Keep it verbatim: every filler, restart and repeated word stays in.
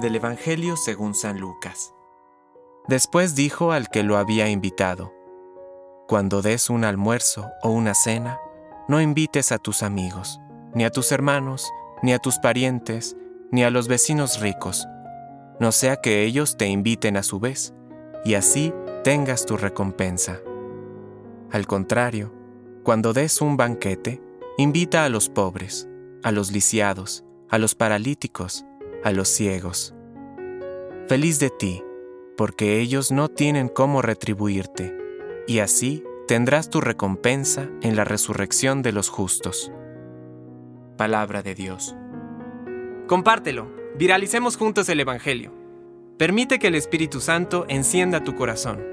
del Evangelio según San Lucas. Después dijo al que lo había invitado: Cuando des un almuerzo o una cena, no invites a tus amigos, ni a tus hermanos, ni a tus parientes, ni a los vecinos ricos, no sea que ellos te inviten a su vez, y así tengas tu recompensa. Al contrario, cuando des un banquete, invita a los pobres, a los lisiados, a los paralíticos, a los ciegos. Feliz de ti, porque ellos no tienen cómo retribuirte, y así tendrás tu recompensa en la resurrección de los justos. Palabra de Dios. Compártelo, viralicemos juntos el Evangelio. Permite que el Espíritu Santo encienda tu corazón.